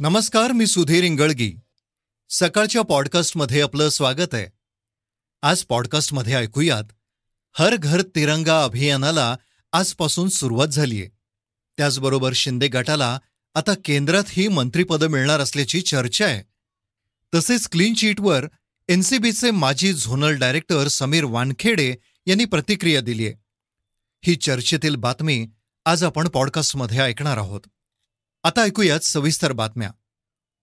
नमस्कार, मी सुधीर इंगळगी. सकाळच्या पॉडकास्टमध्ये आपलं स्वागत आहे. आज पॉडकास्टमध्ये ऐकूयात हर घर तिरंगा अभियानाला आजपासून सुरुवात झालीय. त्याचबरोबर शिंदे गटाला आता केंद्रातही मंत्रिपदं मिळणार असल्याची चर्चा आहे. तसेच क्लीन चिटवर एनसीबीचे माजी झोनल डायरेक्टर समीर वानखेडे यांनी प्रतिक्रिया दिली आहे. ही चर्चेतील बातमी आज आपण पॉडकास्टमध्ये ऐकणार आहोत. आता ऐकूयात सविस्तर बातम्या.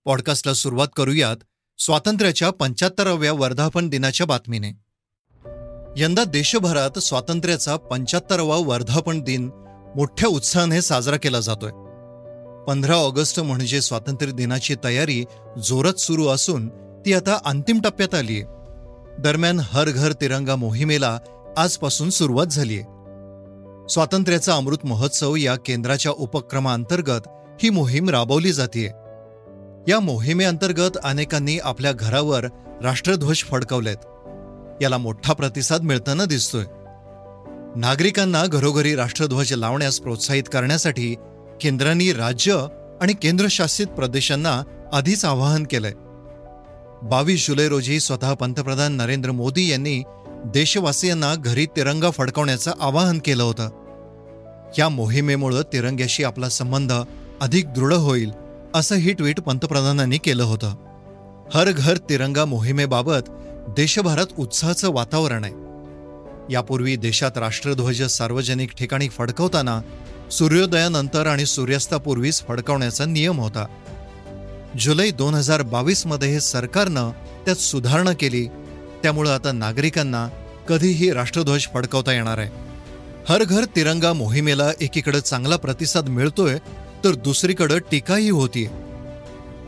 पॉडकास्टला सुरुवात करूयात स्वातंत्र्याच्या 75व्या वर्धापन दिनाच्या बातमीने. यंदा देशभरात स्वातंत्र्याचा 75वा वर्धापन दिन मोठ्या उत्साहाने साजरा केला जातोय. 15 ऑगस्ट म्हणजे स्वातंत्र्य दिनाची तयारी जोरात सुरू असून ती आता अंतिम टप्प्यात आलीय. दरम्यान हर घर तिरंगा मोहिमेला आजपासून सुरुवात झालीय. स्वातंत्र्याचा अमृत महोत्सव या केंद्राच्या उपक्रमाअंतर्गत ही मोहीम राबवली जातीय. या मोहिमेअंतर्गत अनेकांनी आपल्या घरावर राष्ट्रध्वज फडकवलेत. याला मोठा प्रतिसाद मिळताना दिसतोय. नागरिकांना घरोघरी राष्ट्रध्वज लावण्यास प्रोत्साहित करण्यासाठी केंद्रांनी राज्य आणि केंद्रशासित प्रदेशांना आधीच आवाहन केलंय. 22 जुलै रोजी स्वतः पंतप्रधान नरेंद्र मोदी यांनी देशवासियांना घरी तिरंगा फडकवण्याचं आवाहन केलं होतं. या मोहिमेमुळं तिरंग्याशी आपला संबंध अधिक दृढ होईल असंही ट्विट पंतप्रधानांनी केलं होतं. हर घर तिरंगा मोहिमेबाबत देशभरात उत्साहाचं वातावरण आहे. यापूर्वी देशात राष्ट्रध्वज सार्वजनिक ठिकाणी फडकवताना सूर्योदयानंतर आणि सूर्यास्तापूर्वीच फडकवण्याचा नियम होता. जुलै 2022मध्ये सरकारनं त्यात सुधारणा केली. त्यामुळं आता नागरिकांना कधीही राष्ट्रध्वज फडकवता येणार आहे. हर घर तिरंगा मोहिमेला एकीकडे चांगला प्रतिसाद मिळतोय तर दुसरीकडे टीकाही होतीये.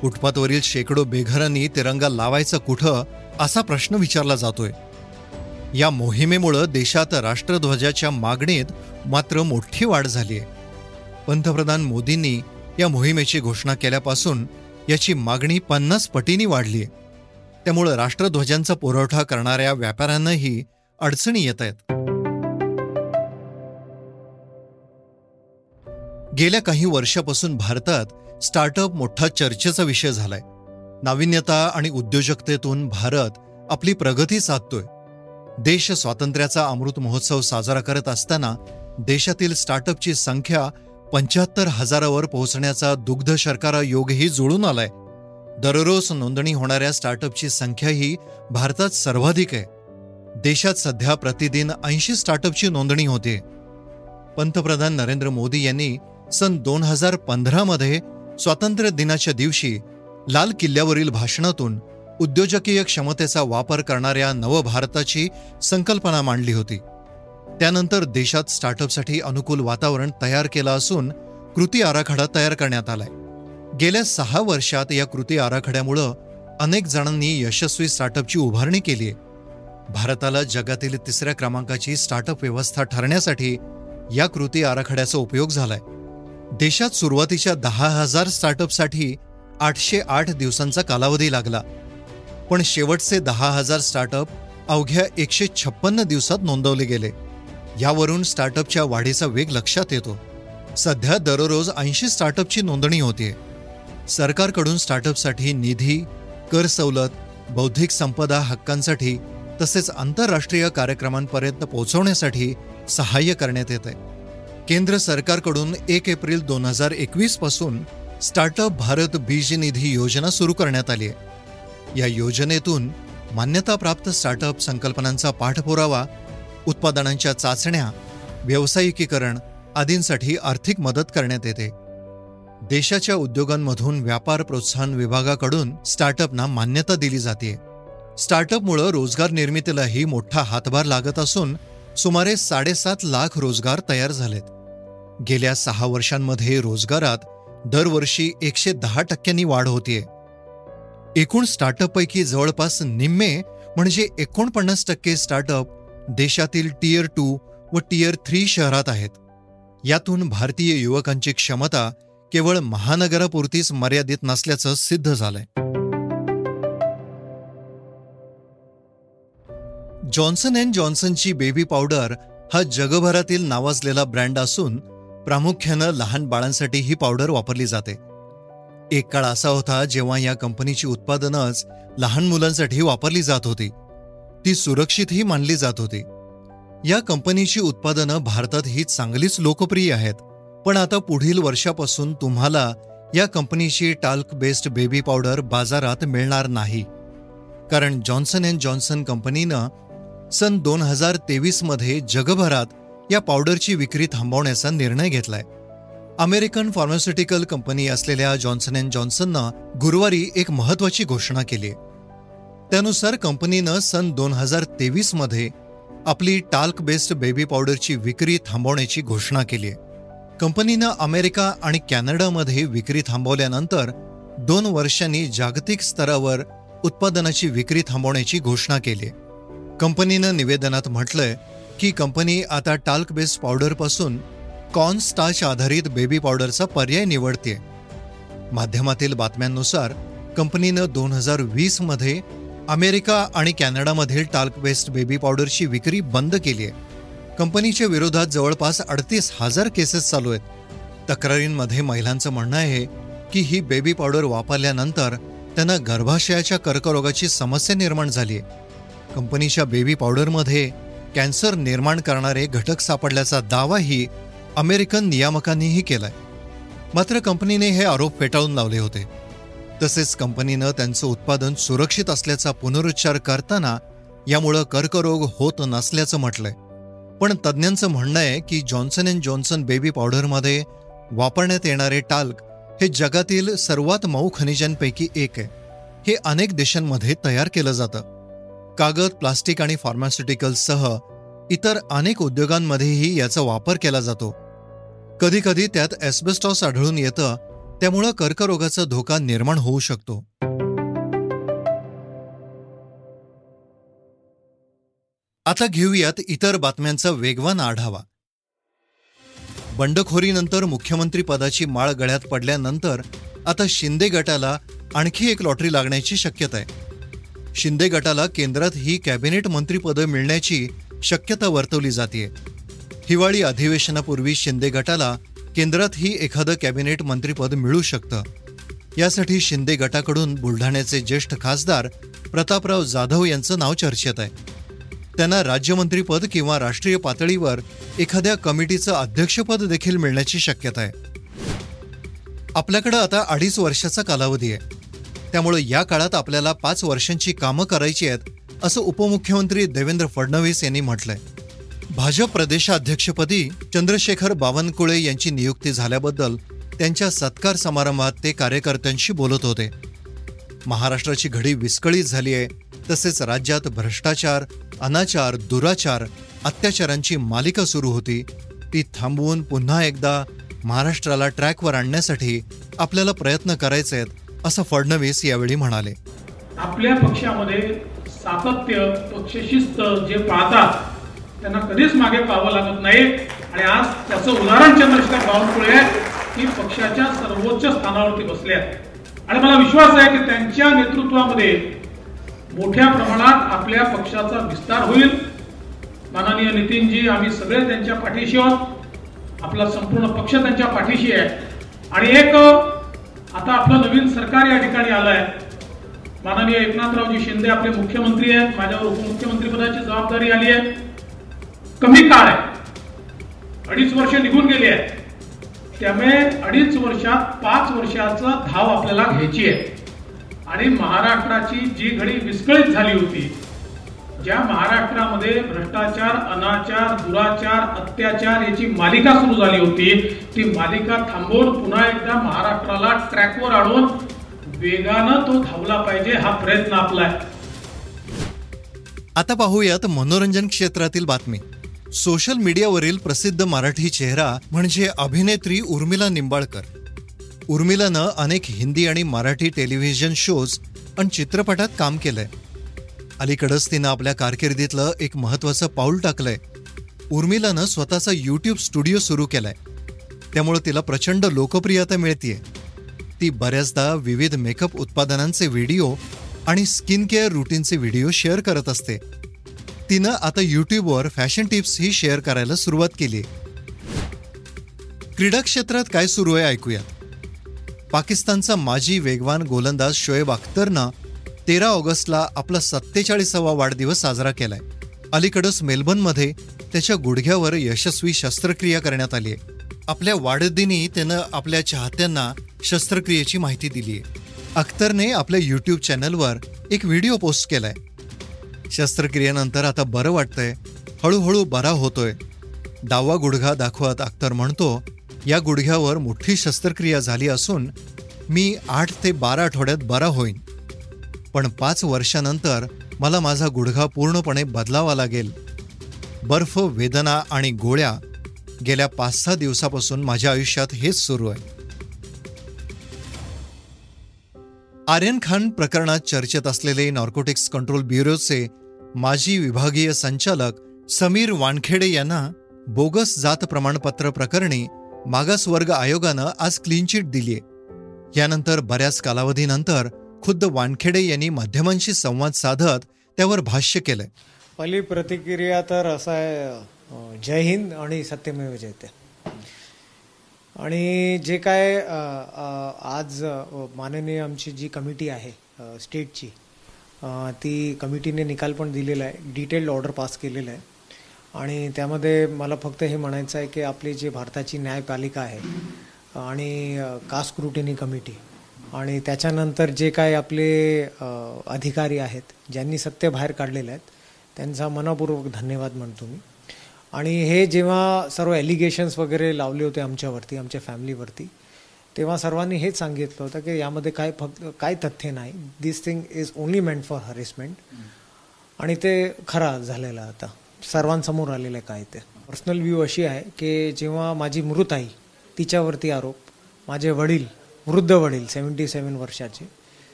फुटपाथवरील शेकडो बेघरांनी तिरंगा लावायचा कुठं असा प्रश्न विचारला जातोय. या मोहिमेमुळं देशात राष्ट्रध्वजाच्या मागणीत मात्र मोठी वाढ झालीय. पंतप्रधान मोदींनी या मोहिमेची घोषणा केल्यापासून याची मागणी 50 पटींनी वाढलीय. त्यामुळं राष्ट्रध्वजांचा पुरवठा करणाऱ्या व्यापाऱ्यांनाही अडचणी येत आहेत. गेल्या काही वर्षापासून भारतात स्टार्टअप मोठा चर्चेचा विषय झालाय. नाविन्यता आणि उद्योजकतेतून भारत आपली प्रगती साधतोय. देश स्वातंत्र्याचा अमृत महोत्सव साजरा करत असताना देशातील स्टार्टअपची संख्या 75,000वर पोहोचण्याचा दुग्ध शर्करा योगही जुळून आलाय. दररोज नोंदणी होणाऱ्या स्टार्टअपची संख्याही भारतात सर्वाधिक आहे. देशात सध्या प्रतिदिन 80 स्टार्टअपची नोंदणी होते. पंतप्रधान नरेंद्र मोदी यांनी सन 2015मध्ये स्वातंत्र्य दिनाच्या दिवशी लाल किल्ल्यावरील भाषणातून उद्योजकीय क्षमतेचा वापर करणाऱ्या नवभारताची संकल्पना मांडली होती. त्यानंतर देशात स्टार्टअपसाठी अनुकूल वातावरण तयार केलं असून कृती आराखडा तयार करण्यात आलाय. गेल्या 6 वर्षात या कृती आराखड्यामुळं अनेक जणांनी यशस्वी स्टार्टअपची उभारणी केली आहे. भारताला जगातील 3ऱ्या क्रमांकाची स्टार्टअप व्यवस्था ठरण्यासाठी या कृती आराखड्याचा उपयोग झालाय. देशात सुरुवातीच्या 10,000 स्टार्टअपसाठी 808 दिवसांचा कालावधी लागला. पण शेवटचे 10,000 स्टार्टअप अवघ्या 156 दिवसात नोंदवले गेले. यावरून स्टार्टअपच्या वाढीचा वेग लक्षात येतो. सध्या दररोज 80 स्टार्टअपची नोंदणी होते. सरकारकडून स्टार्टअपसाठी निधी, कर सवलत, बौद्धिक संपदा हक्कांसाठी तसेच आंतरराष्ट्रीय कार्यक्रमांपर्यंत पोहोचवण्यासाठी सहाय्य करण्यात येत आहे. केंद्र सरकारकडून 1 एप्रिल 2021 पासून स्टार्टअप भारत बीज निधी योजना सुरू करण्यात आली आहे. या योजनेतून मान्यताप्राप्त स्टार्टअप संकल्पनांचा पाठपुरावा, उत्पादनांच्या चाचण्या, व्यावसायिकीकरण आदींसाठी आर्थिक मदत करण्यात येते. देशाच्या उद्योगांमधून व्यापार प्रोत्साहन विभागाकडून स्टार्टअपना मान्यता दिली जाते. स्टार्टअपमुळं रोजगार निर्मितीलाही मोठा हातभार लागत असून सुमारे 7.5 लाख रोजगार तयार झालेत. गेल्या 6 वर्षांमध्ये रोजगारात दरवर्षी 110% वाढ होतीये. एकूण स्टार्टअपपैकी जवळपास निम्मे म्हणजे 49% स्टार्टअप देशातील Tier 2 व Tier 3 शहरात आहेत. यातून भारतीय युवकांची क्षमता केवळ महानगरापुरतीच मर्यादित नसल्याचं सिद्ध झालंय. जॉन्सन अँड जॉन्सनची बेबी पावडर हा जगभरातील नावाजलेला ब्रँड असून प्रामुख्यानं लहान बाळांसाठी ही पावडर वापरली जाते. एक काळ असा होता जेव्हा या कंपनीची उत्पादनंच लहान मुलांसाठी वापरली जात होती. ती सुरक्षितही मानली जात होती. या कंपनीची उत्पादनं भारतात ही चांगलीच लोकप्रिय आहेत, पण आता पुढील वर्षापासून तुम्हाला या कंपनीची टाल्क बेस्ड बेबी पावडर बाजारात मिळणार नाही, कारण जॉन्सन अँड जॉन्सन कंपनीनं सन 2023 मध्ये जगभरात या पावडरची विक्री थांबवण्याचा निर्णय घेतलाय. अमेरिकन फार्मास्युटिकल कंपनी असलेल्या जॉन्सन अँड जॉन्सननं गुरुवारी एक महत्त्वाची घोषणा केली. त्यानुसार कंपनीनं सन 2023 मध्ये आपली टाल्क बेस्ड बेबी पावडरची विक्री थांबवण्याची घोषणा केली आहे. कंपनीनं अमेरिका आणि कॅनडामध्ये विक्री थांबवल्यानंतर 2 वर्षांनी जागतिक स्तरावर उत्पादनाची विक्री थांबवण्याची घोषणा केली. कंपनीनं निवेदनात म्हटलंय की कंपनी आता टाल्क बेस्ड पावडरपासून कॉर्न स्टार्च आधारित बेबी पावडरचा पर्याय निवडते. माध्यमातील बातम्यांनुसार कंपनीनं 2020 मध्ये अमेरिका आणि कॅनडामधील टाल्क बेस्ड बेबी पावडरची विक्री बंद केली आहे. कंपनीच्या विरोधात जवळपास 38,000 केसेस चालू आहेत. तक्रारींमध्ये महिलांचं म्हणणं आहे की ही बेबी पावडर वापरल्यानंतर त्यांना गर्भाशयाच्या कर्करोगाची समस्या निर्माण झाली आहे. कंपनीच्या बेबी पावडरमध्ये कॅन्सर निर्माण करणारे घटक सापडल्याचा दावाही अमेरिकन नियामकांनीही केलाय. मात्र कंपनीने हे आरोप फेटाळून लावले होते. तसेच कंपनीनं त्यांचं उत्पादन सुरक्षित असल्याचा पुनरुच्चार करताना यामुळं कर्करोग होत नसल्याचं म्हटलंय. पण तज्ज्ञांचं म्हणणं आहे की जॉन्सन अँड जॉन्सन बेबी पावडरमध्ये वापरण्यात येणारे टाल्क हे जगातील सर्वात मऊ खनिजांपैकी एक आहे. हे अनेक देशांमध्ये तयार केलं जातं. कागद, प्लास्टिक आणि फार्मास्युटिकल्ससह इतर अनेक उद्योगांमध्येही याचा वापर केला जातो. कधीकधी त्यात ॲस्बेस्टॉस आढळून येतं, त्यामुळं कर्करोगाचा धोका निर्माण होऊ शकतो. आता घेऊयात इतर बातम्यांचा वेगवान आढावा. बंडखोरीनंतर मुख्यमंत्री पदाची माळ गळ्यात पडल्यानंतर आता शिंदे गटाला आणखी एक लॉटरी लागण्याची शक्यता आहे. शिंदे गटाला केंद्रात ही कॅबिनेट मंत्रीपदं मिळण्याची शक्यता वर्तवली जातीये. हिवाळी अधिवेशनापूर्वी शिंदे गटाला केंद्रातही एखादं कॅबिनेट मंत्रीपद मिळू शकतं. यासाठी शिंदे गटाकडून बुलढाण्याचे ज्येष्ठ खासदार प्रतापराव जाधव यांचं नाव चर्चेत आहे. त्यांना राज्यमंत्रीपद किंवा राष्ट्रीय पातळीवर एखाद्या कमिटीचं अध्यक्षपद देखील मिळण्याची शक्यता आहे. आपल्याकडं आता 2.5 वर्षाचा कालावधी आहे, त्यामुळं या काळात आपल्याला 5 वर्षांची कामं करायची आहेत, असं उपमुख्यमंत्री देवेंद्र फडणवीस यांनी म्हटलंय. भाजप प्रदेशाध्यक्षपदी चंद्रशेखर बावनकुळे यांची नियुक्ती झाल्याबद्दल त्यांच्या सत्कार समारंभात ते कार्यकर्त्यांशी बोलत होते. महाराष्ट्राची घडी विस्कळीत झाली आहे, तसेच राज्यात भ्रष्टाचार, अनाचार, दुराचार, अत्याचारांची मालिका सुरू होती. ती थांबवून पुन्हा एकदा महाराष्ट्राला ट्रॅकवर आणण्यासाठी आपल्याला प्रयत्न करायचे आहेत, असं फडणवीस यावेळी म्हणाले. आपल्या पक्षामध्ये सातत्य, पक्षशिस्त जे पाळतात त्यांना कधीच मागे पाहावं लागत नाही, आणि आज त्याचं उदाहरण चंद्रशेखर बावनकुळे ही पक्षाच्या सर्वोच्च स्थानावरती बसल्या. आणि मला विश्वास आहे की त्यांच्या नेतृत्वामध्ये मोठ्या प्रमाणात आपल्या पक्षाचा विस्तार होईल. माननीय नितीनजी, आम्ही सगळे त्यांच्या पाठीशी आहोत. आपला संपूर्ण पक्ष त्यांच्या पाठीशी आहे. आणि एक आता आपलं नवीन सरकार या ठिकाणी आलं आहे. माननीय एकनाथरावजी शिंदे आपले मुख्यमंत्री आहेत. माझ्यावर उपमुख्यमंत्रीपदाची जबाबदारी आली आहे. कमी काळ आहे, 2.5 वर्ष निघून गेली आहे. त्यामुळे 2.5 वर्षात 5 वर्षाचा धाव आपल्याला घ्यायची आहे. आणि महाराष्ट्राची जी घडी विस्कळीत झाली होती, ज्या महाराष्ट्रामध्ये भ्रष्टाचार, अनाचार, दुराचार, अत्याचार याची मालिका सुरू झाली होती, ती मालिका थांबवून पुन्हा एकदा महाराष्ट्राला ट्रॅकवर आणून वेगानं तो धावला पाहिजे, हा प्रयत्न आपला आहे. आता पाहूयात मनोरंजन क्षेत्रातील बातमी. सोशल मीडियावरील प्रसिद्ध मराठी चेहरा म्हणजे अभिनेत्री उर्मिला निंबाळकर. उर्मिलानं अनेक हिंदी आणि मराठी टेलिव्हिजन शोज आणि चित्रपटात काम केलंय. अलीकडंच तिनं आपल्या कारकिर्दीतलं एक महत्त्वाचं पाऊल टाकलंय. उर्मिलानं स्वतःचा यूट्यूब स्टुडिओ सुरू केलाय, त्यामुळे तिला प्रचंड लोकप्रियता मिळतेय. ती बऱ्याचदा विविध मेकअप उत्पादनांचे व्हिडिओ आणि स्किन केअर रुटीनचे व्हिडिओ शेअर करत असते. तिनं आता यूट्यूबवर फॅशन टिप्स ही शेअर करायला सुरुवात केली. क्रीडा क्षेत्रात काय सुरू आहे ऐकूया. पाकिस्तानचा माजी वेगवान गोलंदाज शोएब अख्तरनं 13 ऑगस्टला आपला 47वा वाढदिवस साजरा केलाय. अलीकडंच मेलबर्नमध्ये त्याच्या गुडघ्यावर यशस्वी शस्त्रक्रिया करण्यात आली आहे. आपल्या वाढदिनी त्यानं आपल्या चाहत्यांना शस्त्रक्रियेची माहिती दिली आहे. अख्तरने आपल्या यूट्यूब चॅनलवर एक व्हिडिओ पोस्ट केलाय. शस्त्रक्रियेनंतर आता बरं वाटतंय, हळूहळू बरा होतोय. डावा गुडघा दाखवत अख्तर म्हणतो, या गुडघ्यावर मोठी शस्त्रक्रिया झाली असून मी 8 ते 12 आठवड्यात बरा होईन, पण 5 वर्षानंतर मला माझा गुडघा पूर्णपणे बदलावा लागेल. बर्फ, वेदना आणि गोळ्या, गेल्या 5-6 दिवसापासून माझ्या आयुष्यात हेच सुरू आहे. आर्यन खान प्रकरणात चर्चेत असलेले नॉर्कोटिक्स कंट्रोल ब्युरोचे माजी विभागीय संचालक समीर वानखेडे यांना बोगस जात प्रमाणपत्र प्रकरणी मागासवर्ग आयोगानं आज क्लीन चिट दिली आहे. यानंतर बऱ्याच कालावधीनंतर खुद्द वानखेडे यांनी माध्यमांशी संवाद साधत त्यावर भाष्य केलंय. पहिली प्रतिक्रिया तर असा आहे, जय हिंद आणि सत्यमेव जयते. आणि जे काय आज माननीय आमची जी कमिटी आहे स्टेटची, ती कमिटीने निकाल पण दिलेला आहे, डिटेल्ड ऑर्डर पास केलेला आहे. आणि त्यामध्ये मला फक्त हे म्हणायचं आहे की आपली जी भारताची न्यायपालिका आहे आणि कास्ट स्क्रुटिनी कमिटी आणि त्याच्यानंतर जे काय आपले अधिकारी आहेत ज्यांनी सत्य बाहेर काढलेले आहेत, त्यांचा मनापूर्वक धन्यवाद म्हणतो मी. आणि हे जेव्हा सर्व ॲलिगेशन्स वगैरे लावले होते आमच्यावरती, आमच्या फॅमिलीवरती, तेव्हा सर्वांनी हेच सांगितलं होतं की यामध्ये काय फक्त काय तथ्य नाही, this thing is only meant for harassment. आणि ते खरा झालेलं आता सर्वांसमोर आलेलं आहे. काय ते पर्सनल व्ह्यू अशी आहे की जेव्हा माझी मृत आई, तिच्यावरती आरोप, माझे वडील, वृद्ध वडील 77 वर्षाचे,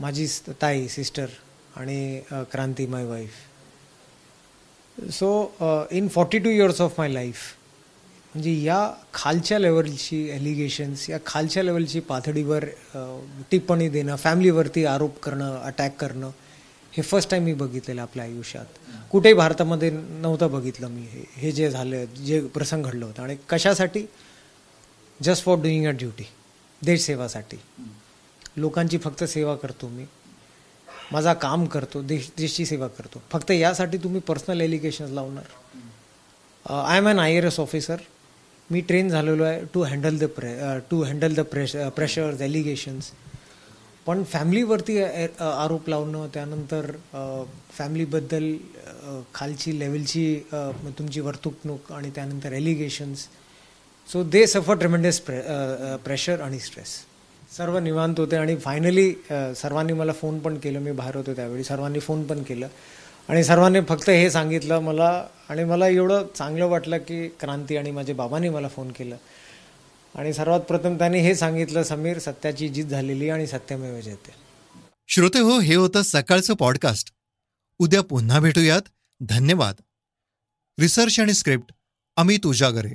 माझी ताई, सिस्टर आणि क्रांती my wife, so in 42 years of my life, म्हणजे या खालच्या लेवलची ॲलिगेशन्स, या खालच्या लेवलची पातळीवर टिप्पणी देणं, फॅमिलीवरती आरोप करणं, अटॅक करणं, हे फर्स्ट टाईम मी बघितलेलं आपल्या आयुष्यात. कुठेही भारतामध्ये नव्हतं बघितलं मी हे जे झालं, जे प्रसंग घडलं होतं. आणि कशासाठी? Just for doing a duty, देशसेवासाठी. लोकांची फक्त सेवा करतो मी, माझा काम करतो, देशची सेवा करतो, फक्त यासाठी तुम्ही पर्सनल ॲलिगेशन्स लावणार. I am an IRS officer, मी ट्रेन झालेलो आहे to handle the pressures allegations. पण फॅमिलीवरती आरोप लावणं, त्यानंतर फॅमिलीबद्दल खालची लेवलची तुमची वर्तणूक आणि त्यानंतर allegations, so they suffer tremendous pressure आणि स्ट्रेस. सर्व निवांत होते आणि फायनली सर्वांनी मला फोन पण केलं, मी बाहेर होतो त्यावेळी, सर्वांनी फोन पण केलं आणि सर्वांनी फक्त हे सांगितलं मला. आणि मला एवढं चांगलं वाटलं की क्रांती आणि माझ्या बाबांनी मला फोन केलं आणि सर्वात प्रथम त्यांनी हे सांगितलं, समीर, सत्याची जीत झालेली आणि सत्यमेव जयते. श्रोते हो, हे होतं सकाळचं पॉडकास्ट. उद्या पुन्हा भेटूयात. धन्यवाद. रिसर्च आणि स्क्रिप्ट अमित उजागरे.